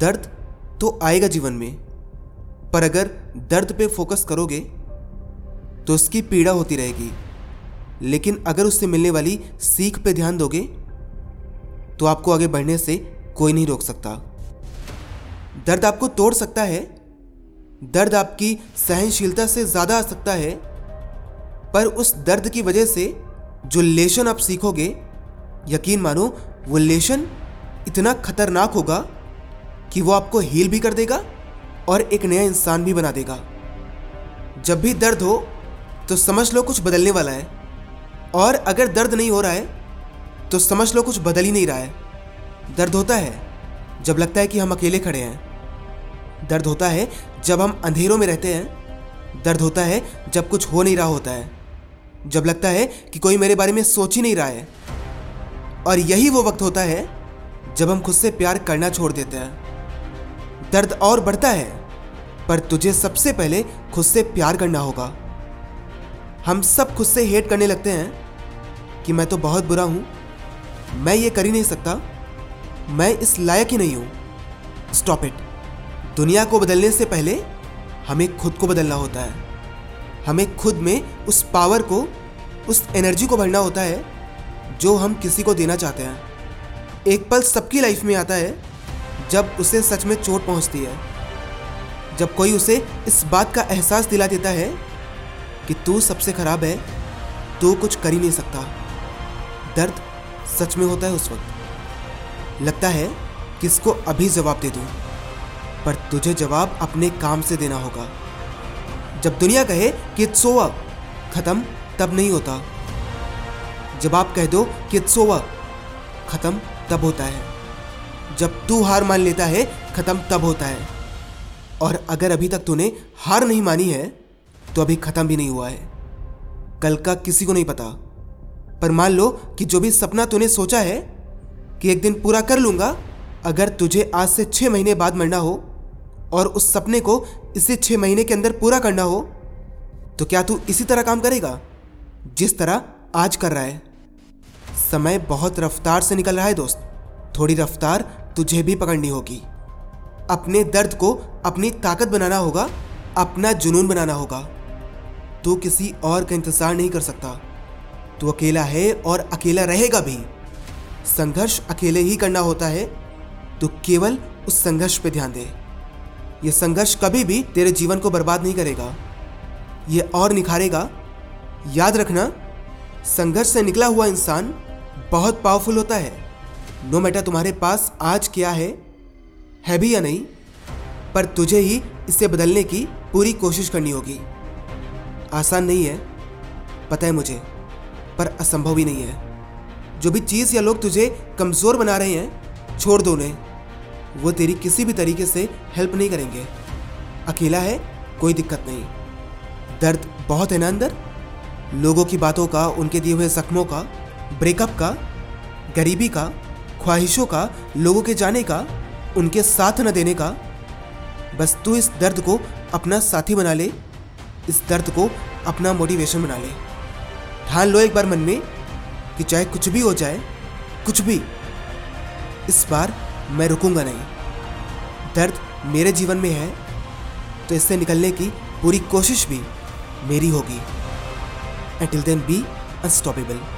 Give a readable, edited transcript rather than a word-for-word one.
दर्द तो आएगा जीवन में, पर अगर दर्द पे फोकस करोगे तो उसकी पीड़ा होती रहेगी, लेकिन अगर उससे मिलने वाली सीख पे ध्यान दोगे तो आपको आगे बढ़ने से कोई नहीं रोक सकता। दर्द आपको तोड़ सकता है, दर्द आपकी सहनशीलता से ज़्यादा आ सकता है, पर उस दर्द की वजह से जो लेशन आप सीखोगे, यकीन मानो वो लेशन इतना खतरनाक होगा कि वो आपको हील भी कर देगा और एक नया इंसान भी बना देगा। जब भी दर्द हो तो समझ लो कुछ बदलने वाला है, और अगर दर्द नहीं हो रहा है तो समझ लो कुछ बदल ही नहीं रहा है। दर्द होता है जब लगता है कि हम अकेले खड़े हैं, दर्द होता है जब हम अंधेरों में रहते हैं, दर्द होता है जब कुछ हो नहीं रहा होता है, जब लगता है कि कोई मेरे बारे में सोच ही नहीं रहा है। और यही वो वक्त होता है जब हम खुद से प्यार करना छोड़ देते हैं। दर्द और बढ़ता है, पर तुझे सबसे पहले खुद से प्यार करना होगा। हम सब खुद से हेट करने लगते हैं कि मैं तो बहुत बुरा हूं, मैं ये कर ही नहीं सकता, मैं इस लायक ही नहीं हूं। Stop it. दुनिया को बदलने से पहले हमें खुद को बदलना होता है, हमें खुद में उस पावर को, उस एनर्जी को भरना होता है जो हम किसी को देना चाहते हैं। एक पल सबकी लाइफ में आता है जब उसे सच में चोट पहुंचती है, जब कोई उसे इस बात का एहसास दिला देता है कि तू सबसे खराब है, तू कुछ कर ही नहीं सकता। दर्द सच में होता है उस वक्त। लगता है कि इसको अभी जवाब दे दूँ, पर तुझे जवाब अपने काम से देना होगा। जब दुनिया कहे कि इट्स ओवर, खत्म, तब नहीं होता। जब आप कह दो कि इट्स ओवर, खत्म तब होता है। जब तू हार मान लेता है, खत्म तब होता है। और अगर अभी तक तूने हार नहीं मानी है तो अभी खत्म भी नहीं हुआ है। कल का किसी को नहीं पता, पर मान लो कि जो भी सपना तूने सोचा है कि एक दिन पूरा कर लूँगा, अगर तुझे आज से 6 महीने बाद मरना हो और उस सपने को इसी 6 महीने के अंदर पूरा करना हो, तो क्या तू इसी तरह काम करेगा जिस तरह आज कर रहा है? समय बहुत रफ्तार से निकल रहा है दोस्त, थोड़ी रफ्तार तुझे भी पकड़नी होगी। अपने दर्द को अपनी ताकत बनाना होगा, अपना जुनून बनाना होगा। तू किसी और का इंतज़ार नहीं कर सकता, तू अकेला है और अकेला रहेगा भी। संघर्ष अकेले ही करना होता है, तो केवल उस संघर्ष पे ध्यान दे। ये संघर्ष कभी भी तेरे जीवन को बर्बाद नहीं करेगा, ये और निखारेगा। याद रखना, संघर्ष से निकला हुआ इंसान बहुत पावरफुल होता है। नो मैटर तुम्हारे पास आज क्या है भी या नहीं, पर तुझे ही इसे बदलने की पूरी कोशिश करनी होगी। आसान नहीं है, पता है मुझे, पर असंभव भी नहीं है। जो भी चीज़ या लोग तुझे कमज़ोर बना रहे हैं, छोड़ दो उन्हें। वो तेरी किसी भी तरीके से हेल्प नहीं करेंगे। अकेला है, कोई दिक्कत नहीं। दर्द बहुत है ना अंदर, लोगों की बातों का, उनके दिए हुए जख्मों का, ब्रेकअप का, गरीबी का, ख्वाहिशों का, लोगों के जाने का, उनके साथ न देने का। बस तू इस दर्द को अपना साथी बना ले, इस दर्द को अपना मोटिवेशन बना ले। ठान लो एक बार मन में कि चाहे कुछ भी हो जाए, कुछ भी, इस बार मैं रुकूंगा नहीं। दर्द मेरे जीवन में है, तो इससे निकलने की पूरी कोशिश भी मेरी होगी। Until then, be unstoppable।